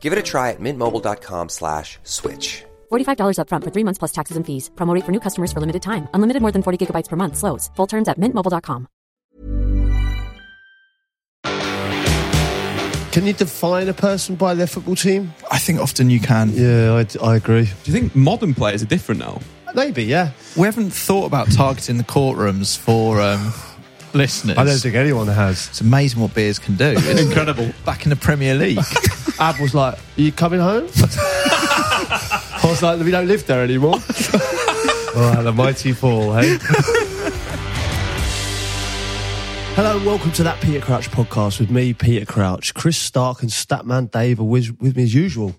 Give it a try at mintmobile.com/switch. $45 up front for 3 months plus taxes and fees. Promo rate for new customers for limited time. Unlimited more than 40 gigabytes per month slows. Full terms at mintmobile.com. Can you define a person by their football team? I think often you can. Yeah, I agree. Do you think modern players are different now? Maybe, yeah. We haven't thought about targeting the courtrooms for... listeners. I don't think anyone has. It's amazing what beers can do. It's incredible. Back in the Premier League. Ab was like, are you coming home? I was like, we don't live there anymore. Oh, the mighty fall, hey? Hello and welcome to That Peter Crouch Podcast with me, Peter Crouch. Chris Stark and Statman Dave are with me as usual.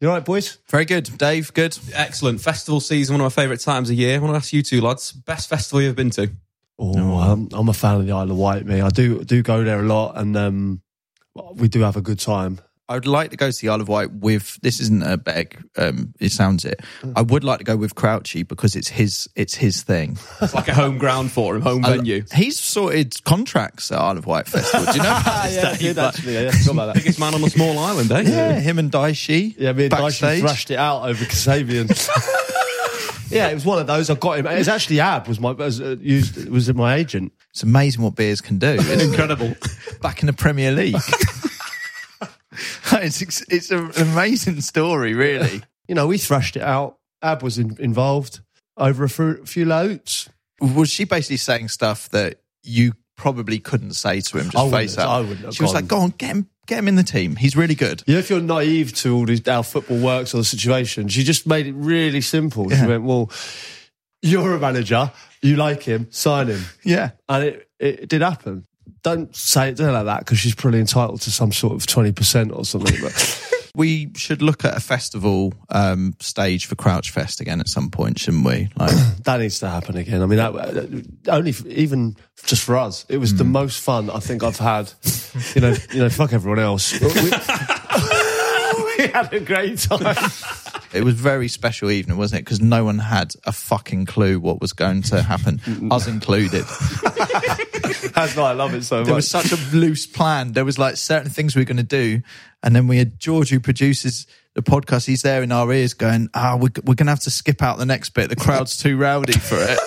You all right, boys? Very good. Dave, good. Excellent. Festival season, one of my favourite times of year. I want to ask you two lads, best festival you've been to? Oh, I'm a fan of the Isle of Wight, me. I do go there a lot, and we do have a good time. I would like to go to the Isle of Wight with... This isn't a beg, it sounds it. I would like to go with Crouchy because it's his thing. It's like a home ground for him, home venue. He's sorted contracts at Isle of Wight Festival. Do you know about this? Yeah, he did, actually. Yeah, I about that. Biggest man on a small island, eh? Yeah, him and Daishi. Yeah, me and Daishi thrashed it out over Kasabian. Yeah, it was one of those. I got him. It was actually Ab was my agent. It's amazing what beers can do. It's incredible. Back in the Premier League. It's an amazing story, really. You know, we thrashed it out. Ab was involved over a few loads. Was she basically saying stuff that you probably couldn't say to him? I wouldn't have. She was like, "Go on, get him in the team. He's really good." Yeah, if you're naive to all these, how football works or the situation, she just made it really simple. Yeah. She went, "Well, you're a manager. You like him. Sign him." Yeah, and it did happen. Don't say it like that because she's probably entitled to some sort of 20% or something. But we should look at a festival stage for Crouch Fest again at some point, shouldn't we? Like... That needs to happen again. I mean, even just for us, it was the most fun I think I've had. You know, fuck everyone else. We had a great time. It was a very special evening, wasn't it? Because no one had a fucking clue what was going to happen, us included. That's why I love it so much. There was such a loose plan. There was like certain things we were going to do. And then we had George, who produces the podcast. He's there in our ears going, we're going to have to skip out the next bit. The crowd's too rowdy for it.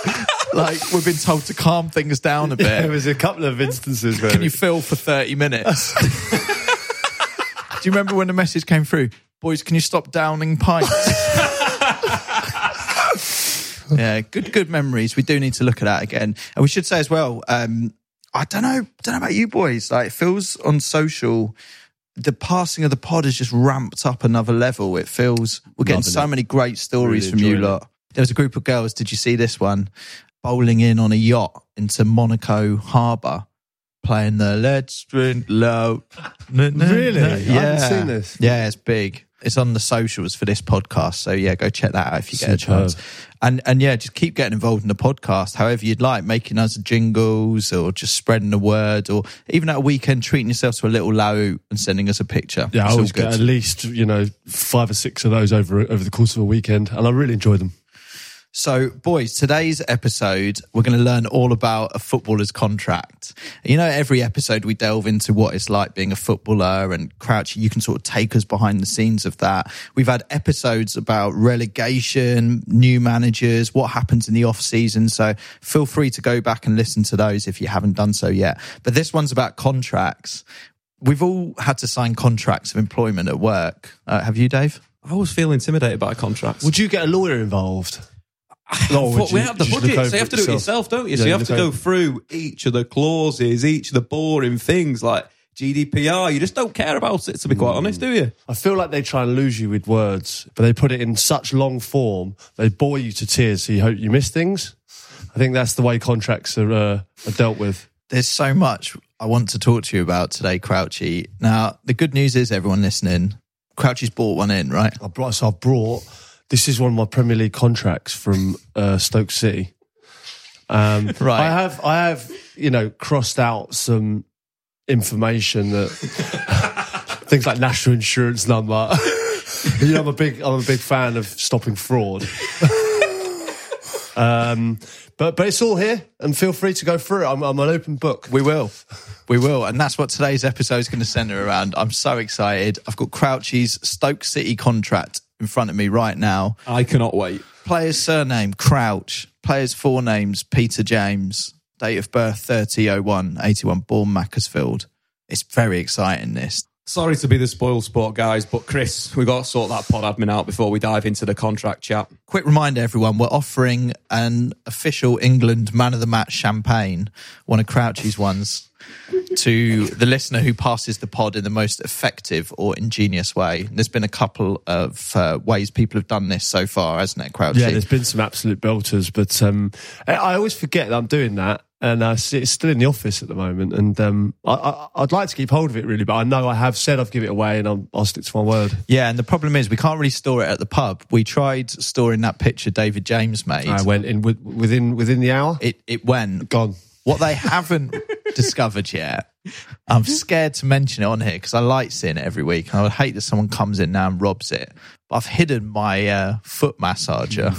Like, we've been told to calm things down a bit. Yeah, there was a couple of instances where... Can you fill for 30 minutes? Do you remember when the message came through? Boys, can you stop downing pints? Yeah, good memories. We do need to look at that again. And we should say as well, I don't know about you boys, like it feels on social, the passing of the pod has just ramped up another level. It feels, we're getting so many great stories really from you lot. There was a group of girls, did you see this one? Bowling in on a yacht into Monaco Harbour. Playing the Let's Drink Low. Really? Yeah. I haven't seen this. Yeah, it's big. It's on the socials for this podcast. So yeah, go check that out if you get a chance. And yeah, just keep getting involved in the podcast however you'd like, making us jingles or just spreading the word or even at a weekend treating yourself to a little low and sending us a picture. Yeah, I always get at least, 5 or 6 of those over the course of a weekend and I really enjoy them. So, boys, today's episode, we're going to learn all about a footballer's contract. You know, every episode we delve into what it's like being a footballer and Crouch, you can sort of take us behind the scenes of that. We've had episodes about relegation, new managers, what happens in the off-season. So feel free to go back and listen to those if you haven't done so yet. But this one's about contracts. We've all had to sign contracts of employment at work. Have you, Dave? I always feel intimidated by contracts. Would you get a lawyer involved? We have the budget, so you have to do it yourself, don't you? Yeah, so you have to go through each of the clauses, each of the boring things like GDPR. You just don't care about it, to be quite honest, do you? I feel like they try and lose you with words, but they put it in such long form, they bore you to tears, so you hope you miss things. I think that's the way contracts are dealt with. There's so much I want to talk to you about today, Crouchy. Now, the good news is, everyone listening, Crouch has bought one in, right? I've brought. This is one of my Premier League contracts from Stoke City. Right. I have, crossed out some information that things like national insurance number. I'm a big fan of stopping fraud. But it's all here, and feel free to go through it. I'm an open book. We will, and that's what today's episode is going to centre around. I'm so excited. I've got Crouchy's Stoke City contract in front of me right now. I cannot wait. Player's surname, Crouch. Player's forenames, Peter James. Date of birth, 30/01/81. Born Macclesfield. It's very exciting, this. Sorry to be the spoil sport, guys, but Chris, we've got to sort that pod admin out before we dive into the contract chat. Quick reminder, everyone, we're offering an official England Man of the Match champagne, one of Crouchy's ones, to the listener who passes the pod in the most effective or ingenious way. There's been a couple of ways people have done this so far, hasn't it, Crouchy? Yeah, there's been some absolute belters, but I always forget that I'm doing that. And it's still in the office at the moment. And I'd like to keep hold of it, really. But I know I have said I've given it away, and I'll stick to my word. Yeah, and the problem is we can't really store it at the pub. We tried storing that picture David James made. I went in within the hour? It went. Gone. What they haven't discovered yet, I'm scared to mention it on here because I like seeing it every week. I would hate that someone comes in now and robs it. But I've hidden my foot massager.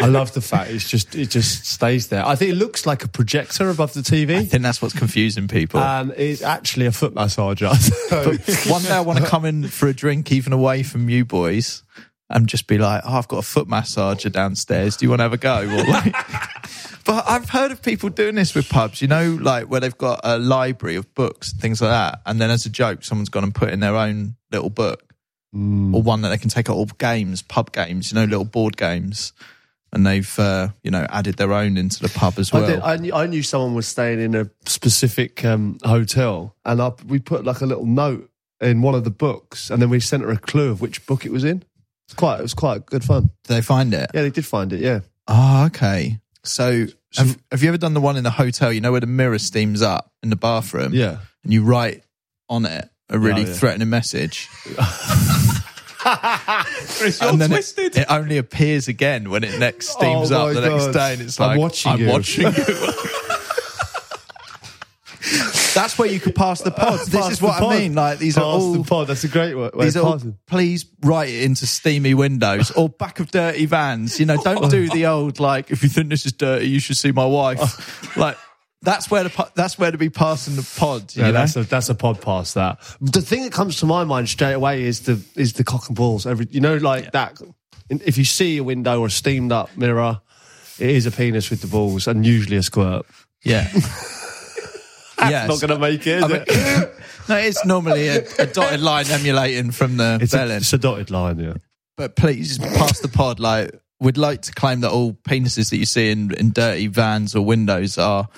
I love the fact it just stays there. I think it looks like a projector above the TV. I think that's what's confusing people. It's actually a foot massager. So. One day I want to come in for a drink, even away from you boys, and just be like, I've got a foot massager downstairs. Do you want to have a go? But I've heard of people doing this with pubs, where they've got a library of books, things like that. And then as a joke, someone's gone and put in their own little book. Mm. Or one that they can take out all games, pub games, little board games. And they've, added their own into the pub as well. I knew someone was staying in a specific hotel, and we put a little note in one of the books, and then we sent her a clue of which book it was in. It was quite good fun. Did they find it? Yeah, they did find it, yeah. Oh, okay. So have you ever done the one in the hotel, where the mirror steams up in the bathroom? Yeah. And you write on it a really threatening message. Chris, and then it only appears again when it next steams up the next day, and it's like, I'm watching you. That's where you could pass the pod. This is what I mean. These are all the pod. That's a great way. Please write it into steamy windows or back of dirty vans. Don't do the old if you think this is dirty, you should see my wife. That's where to be passing the pod. That's a pod pass. That the thing that comes to my mind straight away is the cock and balls. That. If you see a window or a steamed up mirror, it is a penis with the balls and usually a squirt. Yeah, that's not going to make it. Is it? No, it's normally a dotted line emulating from the bell end. It's a dotted line, yeah. But please pass the pod. We'd like to claim that all penises that you see in dirty vans or windows are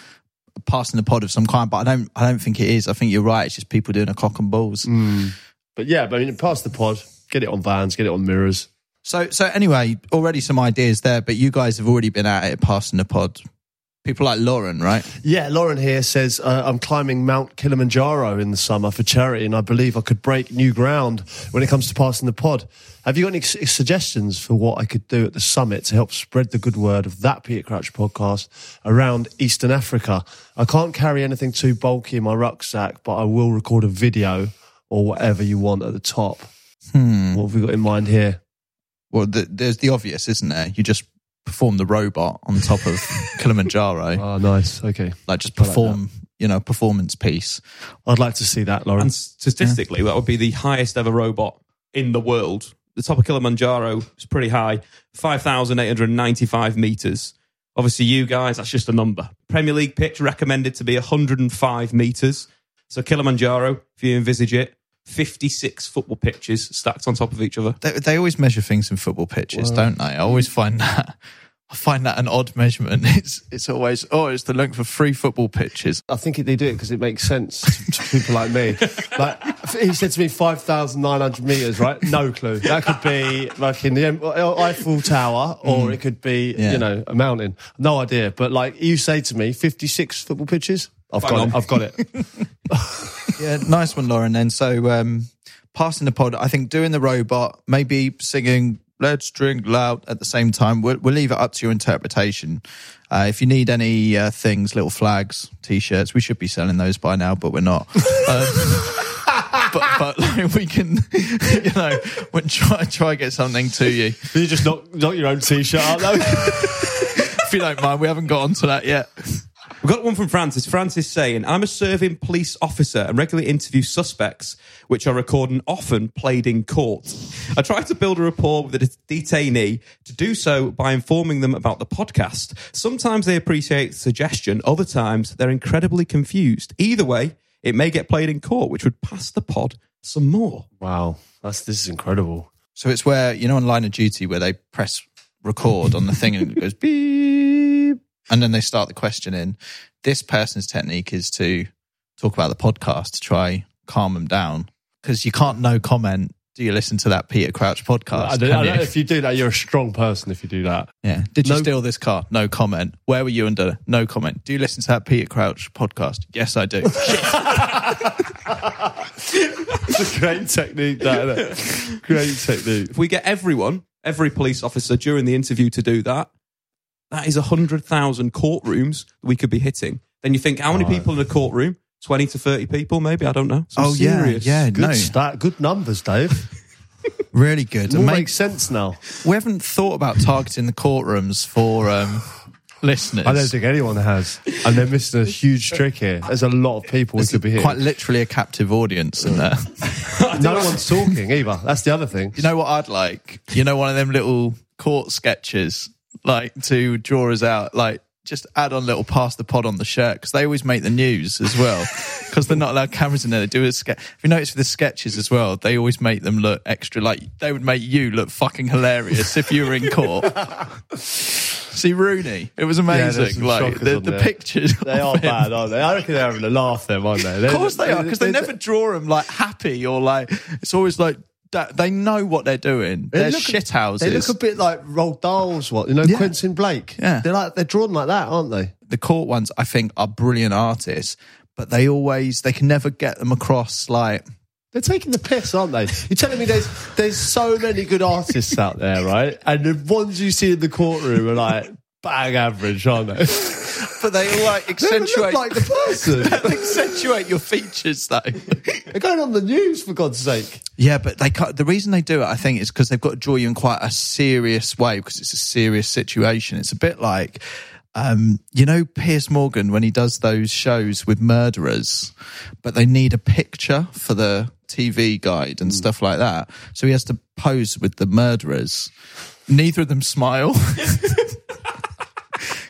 passing the pod of some kind, but I don't think it is. I think you're right. It's just people doing a cock and balls. Mm. But yeah, pass the pod. Get it on vans. Get it on mirrors. So anyway, already some ideas there. But you guys have already been at it passing the pod. People like Lauren, right? Yeah, Lauren here says, I'm climbing Mount Kilimanjaro in the summer for charity, and I believe I could break new ground when it comes to passing the pod. Have you got any suggestions for what I could do at the summit to help spread the good word of that Peter Crouch podcast around Eastern Africa? I can't carry anything too bulky in my rucksack, but I will record a video or whatever you want at the top. What have we got in mind here? Well, there's the obvious, isn't there? You just perform the robot on top of Kilimanjaro. Oh, nice. Okay. Just perform, a performance piece. I'd like to see that, Lauren. And statistically, that would be the highest ever robot in the world. The top of Kilimanjaro is pretty high, 5,895 metres. Obviously, you guys, that's just a number. Premier League pitch recommended to be 105 metres. So Kilimanjaro, if you envisage it, 56 football pitches stacked on top of each other. They always measure things in football pitches, don't they? I find that an odd measurement. It's always, it's the length of 3 football pitches. I think they do it because it makes sense to people like me. He said to me 5,900 metres, right? No clue. That could be in the Eiffel Tower, or it could be, a mountain. No idea. But you say to me, 56 football pitches? I've got it. Yeah, nice one, Lauren, then. So passing the pod, I think doing the robot, maybe singing "Let's Drink Loud" at the same time. We'll leave it up to your interpretation. If you need any things, little flags, t-shirts, we should be selling those by now, but we're not. But like, we can, you know, we'll try get something to you. You just knock your own t-shirt out though. If you don't mind, we haven't got onto that yet. We've got one from Francis. Francis saying, I'm a serving police officer and regularly interview suspects, which are recorded and often played in court. I try to build a rapport with the detainee to do so by informing them about the podcast. Sometimes they appreciate the suggestion. Other times they're incredibly confused. Either way, it may get played in court, which would pass the pod some more. Wow. This is incredible. So it's where, you know, on Line of Duty, where they press record on the thing and it goes beep. And then they start the question in. This person's technique is to talk about the podcast to try calm them down. Because you can't no comment, do you listen to that Peter Crouch podcast? I don't know if you do that, you're a strong person if you do that. Yeah. Did you steal this car? No comment. Where were you under? No comment. Do you listen to that Peter Crouch podcast? Yes, I do. It's a great technique, that, isn't it? Great technique. If we get every police officer during the interview to do that, that is 100,000 courtrooms that we could be hitting. Then you think, how many people in a courtroom? 20 to 30 people, maybe? I don't know. Yeah. Good stat. Good numbers, Dave. Really good. It makes sense now. We haven't thought about targeting the courtrooms for listeners. I don't think anyone has. And they're missing a huge trick here. There's a lot of people we could be hitting. Quite literally a captive audience in there. No one's talking either. That's the other thing. You know what I'd like? You know, one of them little court sketches, like to draw us out, like just add on little pass the pod on the shirt, because they always make the news as well, because they're not allowed cameras in there. They do a sketch. If you notice, for the sketches as well, they always make them look extra, like they would make you look fucking hilarious if you were in court. See Rooney, it was amazing. Yeah, like the pictures, they are bad, aren't they? I reckon they're having a laugh, them, aren't they? Of course they are, because they never draw them like happy or like it's always like. They know what they're doing. They're shit houses. They look a bit like Roald Dahl's, Quentin Blake. Yeah. They're drawn like that, aren't they? The court ones, I think, are brilliant artists, but they can never get them across like... They're taking the piss, aren't they? You're telling me there's so many good artists out there, right? And the ones you see in the courtroom are like... bang average, aren't they? But they all like accentuate like the person. Accentuate your features though. They're going on the news for God's sake. Yeah, but they can't. The reason they do it, I think, is because they've got to draw you in quite a serious way, because it's a serious situation. It's a bit like, you know, Piers Morgan when he does those shows with murderers, but they need a picture for the TV guide and stuff like that. So he has to pose with the murderers. Neither of them smile.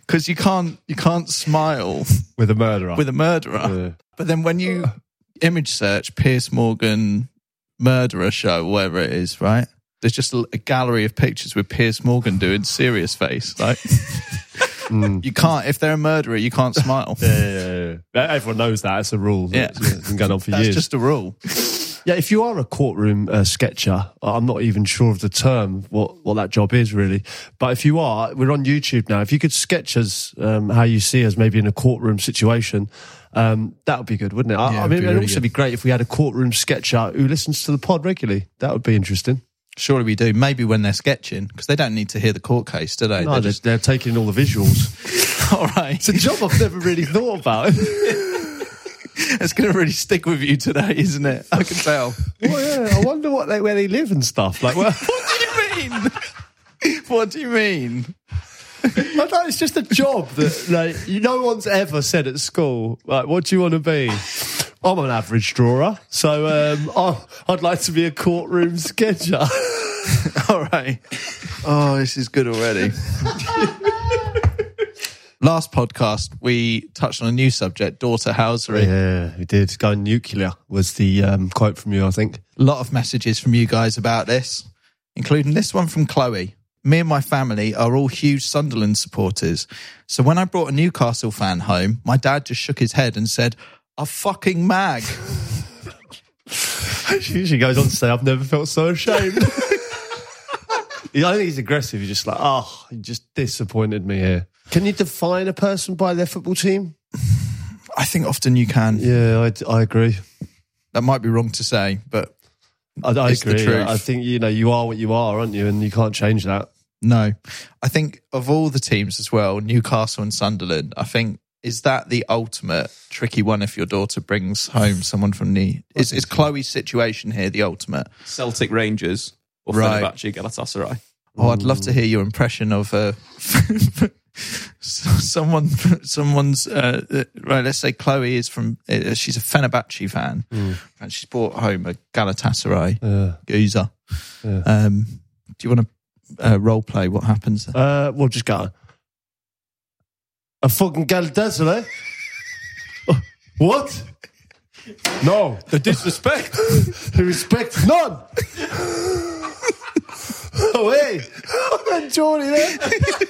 Because you can't smile with a murderer. Yeah. But then when you image search Piers Morgan murderer show, whatever it is, right? There's just a gallery of pictures with Piers Morgan doing serious face. Like you can't, if they're a murderer, you can't smile. Yeah. Everyone knows that. It's a rule. Yeah. It's been going on for years. It's just a rule. Yeah, if you are a courtroom sketcher, I'm not even sure of the term, what that job is really. But if you are, we're on YouTube now. If you could sketch us how you see us maybe in a courtroom situation, that would be good, wouldn't it? Yeah, I mean, it would also be great if we had a courtroom sketcher who listens to the pod regularly. That would be interesting. Surely we do. Maybe when they're sketching, because they don't need to hear the court case, do they? No, they're taking in all the visuals. All right. It's a job I've never really thought about. It's going to really stick with you today, isn't it? I can tell. Well, yeah, I wonder where they live and stuff. Like, well, What do you mean? I thought it's just a job that no one's ever said at school. Like, what do you want to be? I'm an average drawer, so I'd like to be a courtroom sketcher. All right. Oh, this is good already. Last podcast, we touched on a new subject, daughter housery. Yeah, we did. Going nuclear was the quote from you, I think. A lot of messages from you guys about this, including this one from Chloe. Me and my family are all huge Sunderland supporters. So when I brought a Newcastle fan home, my dad just shook his head and said, "A fucking mag." She goes on to say, "I've never felt so ashamed." I don't think he's aggressive. He's just like, "Oh, you just disappointed me here." Can you define a person by their football team? I think often you can. Yeah, I agree. That might be wrong to say, but I agree. The truth. I think, you know, you are what you are, aren't you? And you can't change that. No. I think of all the teams as well, Newcastle and Sunderland, I think, is that the ultimate tricky one if your daughter brings home someone from the... Is Chloe's situation here the ultimate? Celtic Rangers or Fenerbahce Galatasaray. Oh, I'd love to hear your impression of someone's... right, let's say Chloe is from... she's a Fenerbahce fan and she's brought home a Galatasaray Guza. Yeah. Do you want to role play what happens? We'll just go... A fucking Galatasaray? What? No. The disrespect? The respect? None. Oh, hey. I'm enjoying that.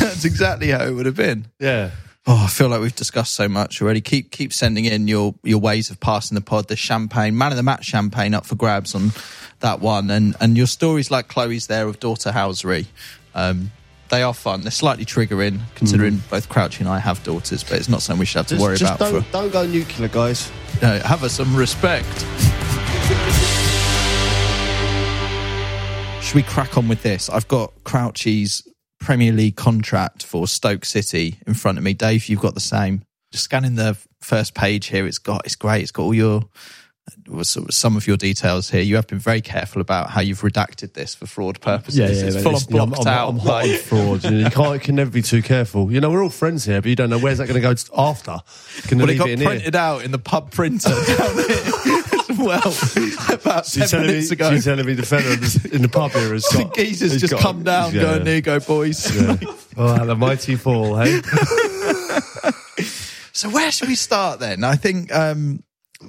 That's exactly how it would have been. Yeah. Oh, I feel like we've discussed so much already. Keep sending in your ways of passing the pod. The champagne, man of the match champagne up for grabs on that one. And your stories like Chloe's there of daughter housery. They are fun. They're slightly triggering, considering both Crouch and I have daughters, but it's not something we should have to worry about. Don't go nuclear, guys. No, have us some respect. Should we crack on with this? I've got Crouchy's Premier League contract for Stoke City in front of me. Dave, you've got the same. Just scanning the first page here. It's great. It's got all your... some of your details here. You have been very careful about how you've redacted this for fraud purposes. It's full of blocked out. I'm hot on fraud. You can never be too careful. You know, we're all friends here, but you don't know where's that going to go after. It got printed out in the pub printer down here as well. About 7 minutes ago. She's telling me the fella in the pub here has got... The geezer's just come down going, "Here you go, boys." Yeah. Oh, the mighty fall, hey? So where should we start then? I think...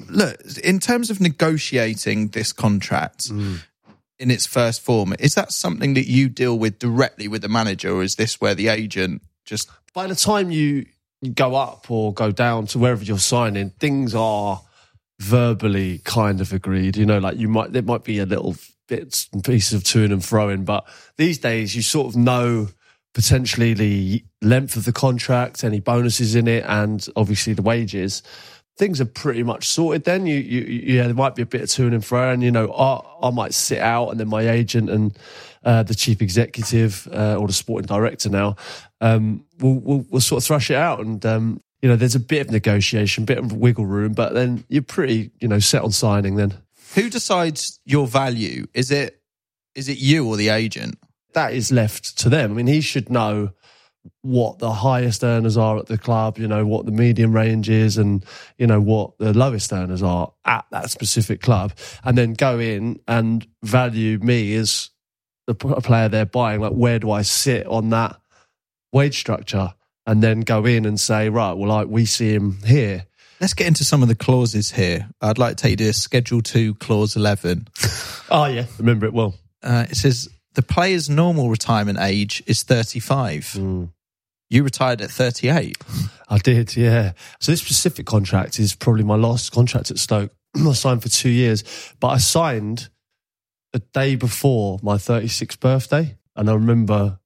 look, in terms of negotiating this contract in its first form, is that something that you deal with directly with the manager, or is this where the agent just... By the time you go up or go down to wherever you're signing, things are verbally kind of agreed. You know, like there might be a little bits and pieces of to and fro in, but these days you sort of know potentially the length of the contract, any bonuses in it, and obviously the wages. Things are pretty much sorted then. There might be a bit of to and fro, and you know, I might sit out, and then my agent and the chief executive or the sporting director now, we'll sort of thrash it out, and you know, there's a bit of negotiation, bit of wiggle room, but then you're pretty, you know, set on signing then. Who decides your value? Is it you or the agent? That is left to them. I mean, he should know what the highest earners are at the club, you know, what the medium range is, and you know, what the lowest earners are at that specific club, and then go in and value me as the player they're buying. Like, where do I sit on that wage structure? And then go in and say, right, well, like, we see him here. Let's get into some of the clauses here. I'd like to take you to Schedule 2, Clause 11. Oh yeah, remember it well. It says... The player's normal retirement age is 35. You retired at 38. I did, yeah. So this specific contract is probably my last contract at Stoke. I signed for 2 years, but I signed the day before my 36th birthday. And I remember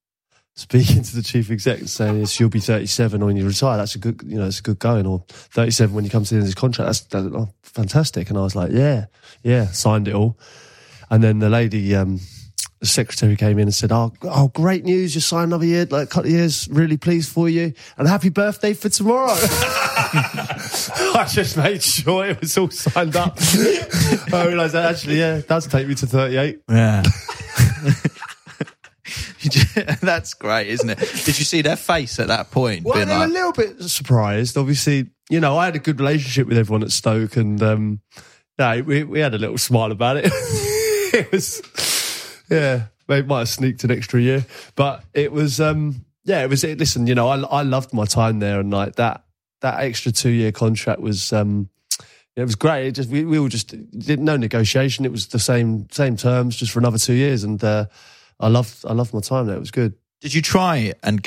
speaking to the chief exec and saying, yes, you'll be 37 when you retire. That's a good, you know, it's a good going. Or 37 when you come to the end of this contract. That's fantastic. And I was like, yeah, signed it all. And then the lady... the secretary came in and said, "Oh, great news! You signed another year, like a couple of years. Really pleased for you, and happy birthday for tomorrow." I just made sure it was all signed up. I realised that actually, it does take me to 38. Yeah, that's great, isn't it? Did you see their face at that point? Well, they were a little bit surprised. Obviously, you know, I had a good relationship with everyone at Stoke, and we had a little smile about it. It was. Yeah, they might have sneaked an extra year, but it was, listen, you know, I loved my time there, and like that extra 2 year contract was, it was great. It just, we all just did no negotiation. It was the same terms just for another 2 years, and I loved my time there. It was good. Did you try and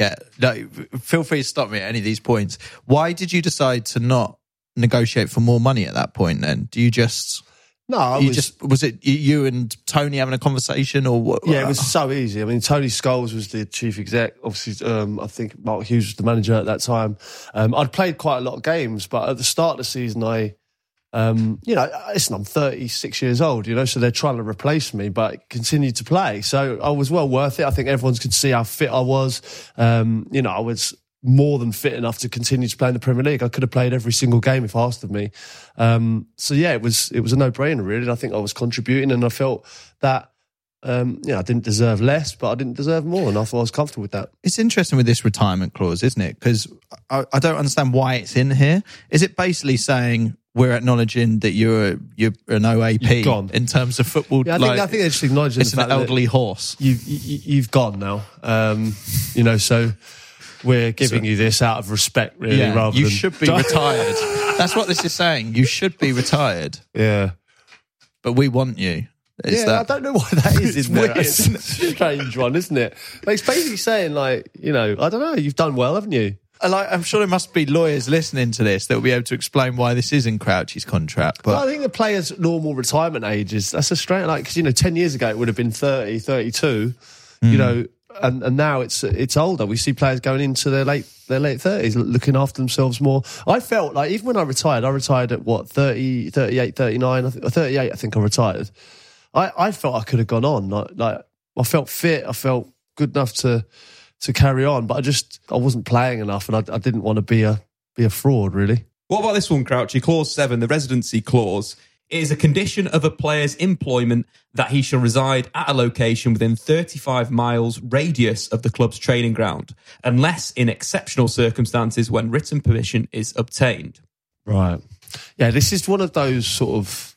feel free to stop me at any of these points. Why did you decide to not negotiate for more money at that point then? Do you just... No, was it you and Tony having a conversation, or what? Yeah, it was so easy. I mean, Tony Scholes was the chief exec. Obviously, I think Mark Hughes was the manager at that time. I'd played quite a lot of games, but at the start of the season, I You know, listen, I'm 36 years old, you know, so they're trying to replace me, but continued to play. So I was well worth it. I think everyone could see how fit I was. You know, I was more than fit enough to continue to play in the Premier League. I could have played every single game if asked of me. So yeah, it was a no-brainer, really. And I think I was contributing, and I felt that, you know, I didn't deserve less, but I didn't deserve more, and I thought I was comfortable with that. It's interesting with this retirement clause, isn't it? Because I don't understand why it's in here. Is it basically saying we're acknowledging that you're an OAP gone. In terms of football? Yeah, I think they're just acknowledging it's the fact an elderly horse. You've gone now, you know, so... We're giving you this out of respect, really, rather than... You should be retired. That's what this is saying. You should be retired. Yeah. But we want you. I don't know why that is. It's a strange one, isn't it? Like, it's basically saying, like, you know, I don't know, you've done well, haven't you? Like, I'm sure there must be lawyers listening to this that will be able to explain why this is in Crouch's contract. But I think the player's normal retirement age is... That's a strange... Like, because, you know, 10 years ago it would have been 30, 32, you know... And now it's older. We see players going into their late 30s, looking after themselves more. I felt like even when I retired at what, 30, 38, 39, 38, I think I retired. I felt I could have gone on. Like I felt fit. I felt good enough to carry on, but I wasn't playing enough, and I didn't want to be a fraud, really. What about this one, Crouchy? Clause 7, the residency clause. It is a condition of a player's employment that he shall reside at a location within 35 miles radius of the club's training ground, unless in exceptional circumstances when written permission is obtained. Right. Yeah, this is one of those sort of...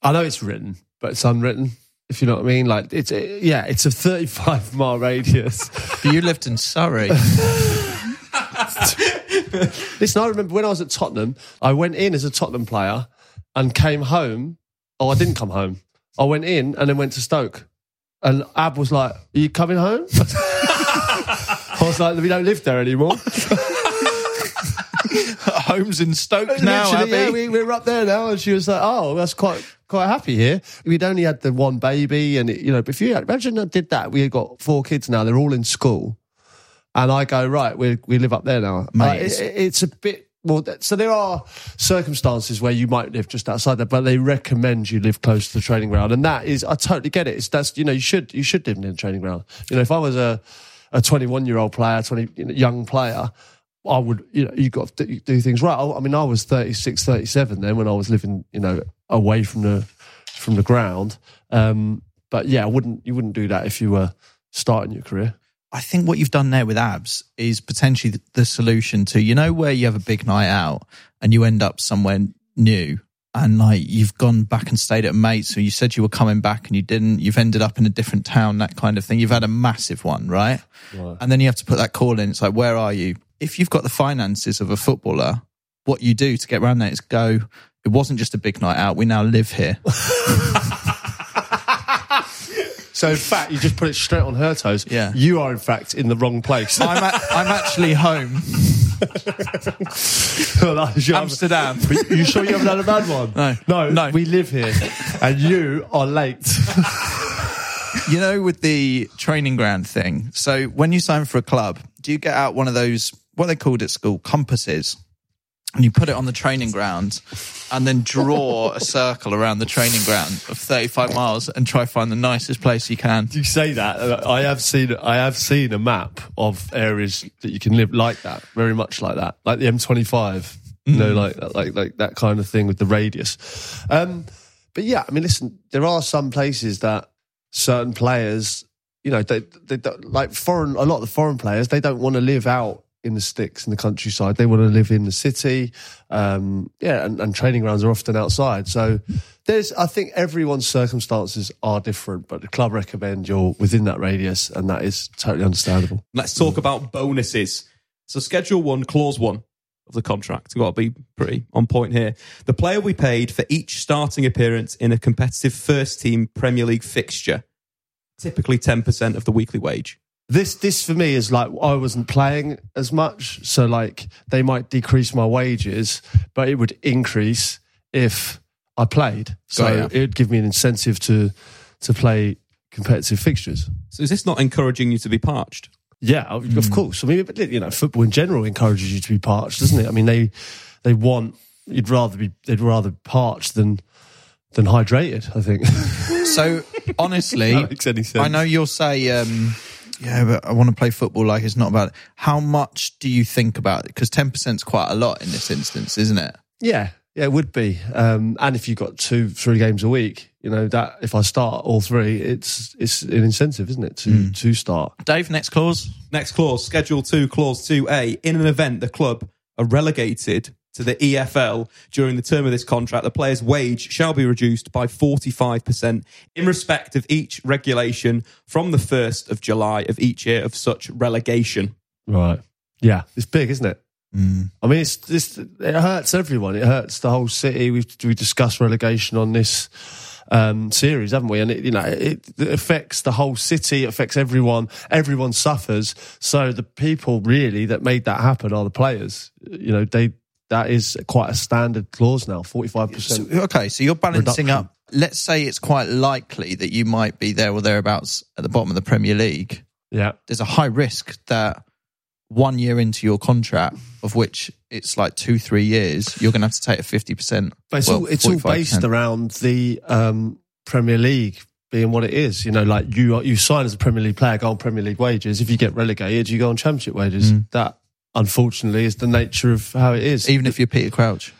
I know it's written, but it's unwritten, if you know what I mean. Like, it's a 35-mile radius. But you lived in Surrey. Listen, I remember when I was at Tottenham, I went in as a Tottenham player... and came home. Oh, I didn't come home. I went in and then went to Stoke. And Ab was like, "Are you coming home?" I was like, "We don't live there anymore." Home's in Stoke now, Abby. Yeah, we're up there now. And she was like, "Oh, that's quite happy here." We'd only had the one baby, and but if you imagine I did that, we had got 4 kids now. They're all in school, and I go, right, we live up there now, mate. It's a bit. Well, so there are circumstances where you might live just outside there, but they recommend you live close to the training ground, and that is, I totally get it. You should live near the training ground. You know, if I was a 21-year-old player, young player, I would. You know, you got to do things right. I mean, I was 36, 37 then when I was living, away from the ground. But yeah, you wouldn't do that if you were starting your career. I think what you've done there with Abs is potentially the solution to, where you have a big night out and you end up somewhere new and you've gone back and stayed at a mate's, so you said you were coming back and you didn't, you've ended up in a different town, that kind of thing. You've had a massive one, right? And then you have to put that call in. It's like, where are you? If you've got the finances of a footballer, what you do to get around that is go, it wasn't just a big night out, we now live here. So in fact, you just put it straight on her toes. Yeah. You are in fact in the wrong place. I'm actually home. Amsterdam. You sure you haven't had a bad one? No. We live here, and you are late. With the training ground thing. So when you sign for a club, do you get out one of those, what they called at school, compasses? And you put it on the training ground and then draw a circle around the training ground of 35 miles and try to find the nicest place you can. You say that. I have seen a map of areas that you can live like that, very much like that, like the M25, like that kind of thing with the radius. But yeah, I mean, listen, there are some places that certain players, they don't, like foreign, a lot of the foreign players, they don't want to live out in the sticks, in the countryside. They want to live in the city. And training grounds are often outside. So I think everyone's circumstances are different, but the club recommend you're within that radius, and that is totally understandable. Let's talk about bonuses. So Schedule 1, Clause 1 of the contract. We've got to be pretty on point here. The player will be paid for each starting appearance in a competitive first-team Premier League fixture, typically 10% of the weekly wage. This for me is like, I wasn't playing as much, so like they might decrease my wages, but it would increase if I played. So it would give me an incentive to play competitive fixtures. So is this not encouraging you to be parched? Yeah, of course. I mean, football in general encourages you to be parched, doesn't it? I mean, they want they'd rather parched than hydrated, I think. So honestly, that makes any sense. I know you'll say, yeah, but I want to play football. Like, it's not about it. How much do you think about it? Because 10% is quite a lot in this instance, isn't it? Yeah, it would be. And if you've got 2-3 games a week, you know that if I start all three, it's an incentive, isn't it, to start? Dave, next clause. Next clause, Schedule 2, Clause 2A. In an event the club are relegated to the EFL during the term of this contract, the player's wage shall be reduced by 45% in respect of each regulation from the 1st of July of each year of such relegation. Right. Yeah. It's big, isn't it? Mm. I mean, it hurts everyone. It hurts the whole city. We discussed relegation on this series, haven't we? And it affects the whole city. It affects everyone. Everyone suffers. So the people really that made that happen are the players. You know, that is quite a standard clause now. 45%. Okay, so you're balancing reduction. Up. Let's say it's quite likely that you might be there or thereabouts at the bottom of the Premier League. Yeah, there's a high risk that 1 year into your contract, of which it's like 2-3 years, you're going to have to take a 50%. But it's all based around the Premier League being what it is. You know, like you sign as a Premier League player, go on Premier League wages. If you get relegated, you go on Championship wages. Mm. That, unfortunately, is the nature of how it is. Even if you're Peter Crouch.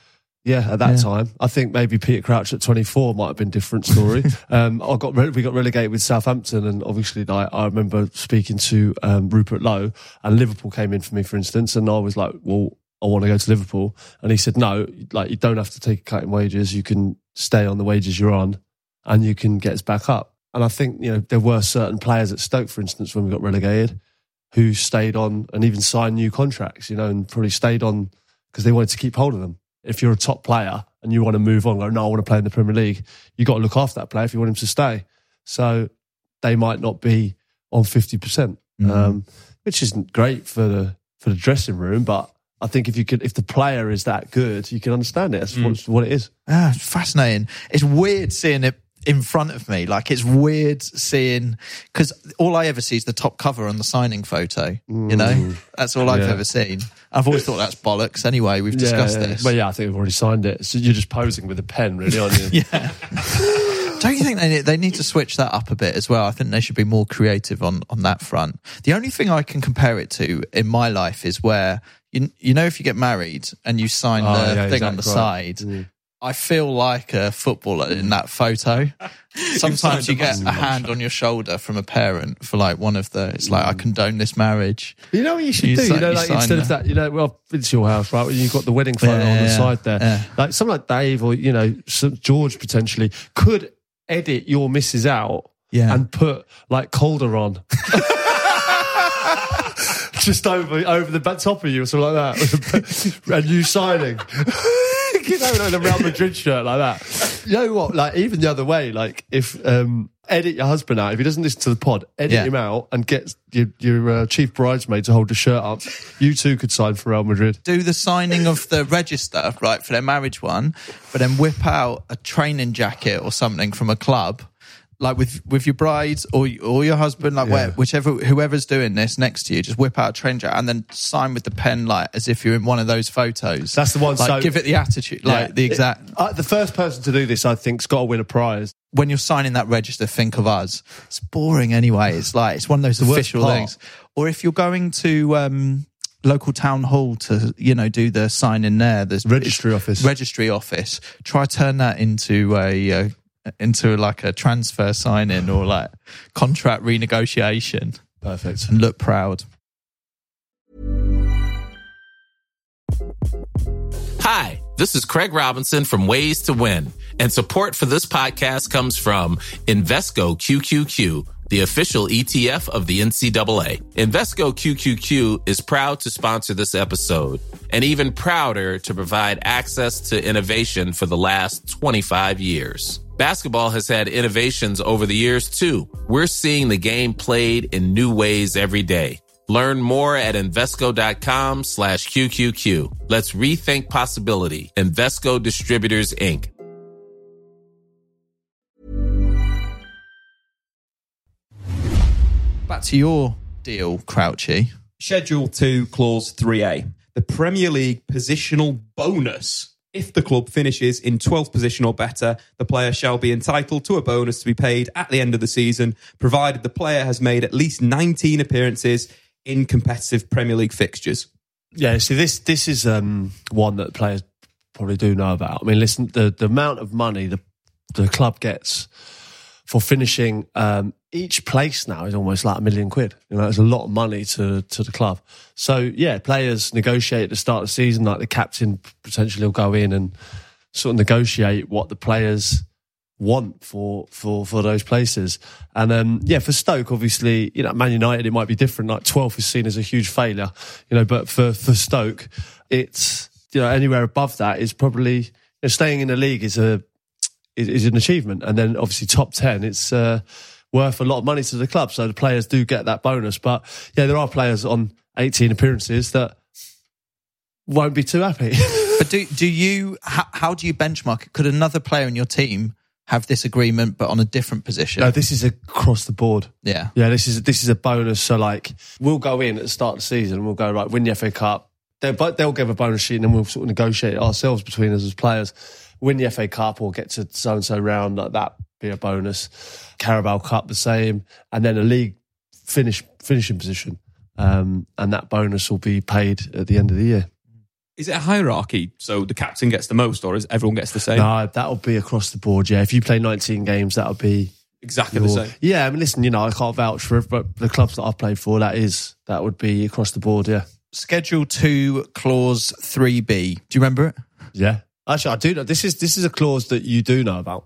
Yeah, at that time. I think maybe Peter Crouch at 24 might have been a different story. We got relegated with Southampton, and obviously I remember speaking to Rupert Lowe, and Liverpool came in for me, for instance, and I was like, well, I want to go to Liverpool. And he said, no, like, you don't have to take a cut in wages. You can stay on the wages you're on and you can get us back up. And I think, you know, there were certain players at Stoke, for instance, when we got relegated, who stayed on and even signed new contracts, you know, and probably stayed on because they wanted to keep hold of them. If you're a top player and you want to move on, go, no, I want to play in the Premier League, you've got to look after that player if you want him to stay. So they might not be on 50%, which isn't great for the dressing room, but I think if the player is that good, you can understand it. That's what it is. Ah, fascinating. It's weird seeing it in front of me. Like, it's weird seeing, because all I ever see is the top cover on the signing photo, you know? That's all I've ever seen. I've always thought that's bollocks. Anyway, we've discussed this. But yeah, I think we've already signed it. So you're just posing with a pen, really, aren't you? Yeah. Don't you think they need to switch that up a bit as well? I think they should be more creative on that front. The only thing I can compare it to in my life is where, you know, if you get married and you sign the thing on the side, I feel like a footballer in that photo. Sometimes you get a hand on your shoulder from a parent for like one of the, it's like, I condone this marriage. You know what you should do? You know, like, instead of that, you know, well, it's your house, right? You've got the wedding photo on the side there. Yeah. Like, someone like Dave or, you know, George potentially could edit your missus out and put like colder on. Just over the top of you or something like that. And you signing. You know, in a Real Madrid shirt like that. You know what? Like, even the other way, like, if edit your husband out. If he doesn't listen to the pod, edit him out and get your chief bridesmaid to hold the shirt up. You two could sign for Real Madrid. Do the signing of the register, right, for their marriage one, but then whip out a training jacket or something from a club, like with your bride or your husband, like whoever's doing this next to you, just whip out a trend and then sign with the pen, like as if you're in one of those photos. That's the one. Like, so give it the attitude, like the exact. The first person to do this, I think, has got to win a prize. When you're signing that register, think of us. It's boring anyway. It's like it's one of those official things. Or if you're going to local town hall to, you know, do the sign in there, the registry office. Try turn that into into like a transfer sign-in or like contract renegotiation. Perfect. And look proud. Hi, this is Craig Robinson from Ways to Win. And support for this podcast comes from Invesco QQQ, the official ETF of the NCAA. Invesco QQQ is proud to sponsor this episode and even prouder to provide access to innovation for the last 25 years. Basketball has had innovations over the years, too. We're seeing the game played in new ways every day. Learn more at Invesco.com/QQQ. Let's rethink possibility. Invesco Distributors, Inc. Back to your deal, Crouchy. Schedule 2, Clause 3A. The Premier League positional bonus If the club finishes in 12th position or better, the player shall be entitled to a bonus to be paid at the end of the season, provided the player has made at least 19 appearances in competitive Premier League fixtures. Yeah, see, this is one that players probably do know about. I mean, listen, the amount of money the club gets for finishing each place now is almost like £1 million quid. You know, it's a lot of money to the club. So yeah, players negotiate at the start of the season, like the captain potentially will go in and sort of negotiate what the players want for those places. And yeah, for Stoke, obviously, you know, Man United, it might be different. Like 12th is seen as a huge failure, you know, but for Stoke, it's, you know, anywhere above that is probably, you know, staying in the league is an achievement. And then obviously top 10, it's worth a lot of money to the club. So the players do get that bonus. But yeah, there are players on 18 appearances that won't be too happy. But how do you benchmark it? Could another player in your team have this agreement but on a different position? No, this is across the board. Yeah. Yeah, this is a bonus. So like, we'll go in at the start of the season, we'll go, right, win the FA Cup. They'll give a bonus sheet and then we'll sort of negotiate it ourselves between us as players. Win the FA Cup or get to so-and-so round, like that be a bonus. Carabao Cup, the same. And then a league finishing position. And that bonus will be paid at the end of the year. Is it a hierarchy? So the captain gets the most, or is everyone gets the same? No, that'll be across the board, yeah. If you play 19 games, that'll be... Exactly the same. Yeah, I mean, listen, you know, I can't vouch for it, but the clubs that I've played for, that would be across the board, yeah. Schedule 2, Clause 3B. Do you remember it? Yeah. Actually, I do know. This is a clause that you do know about.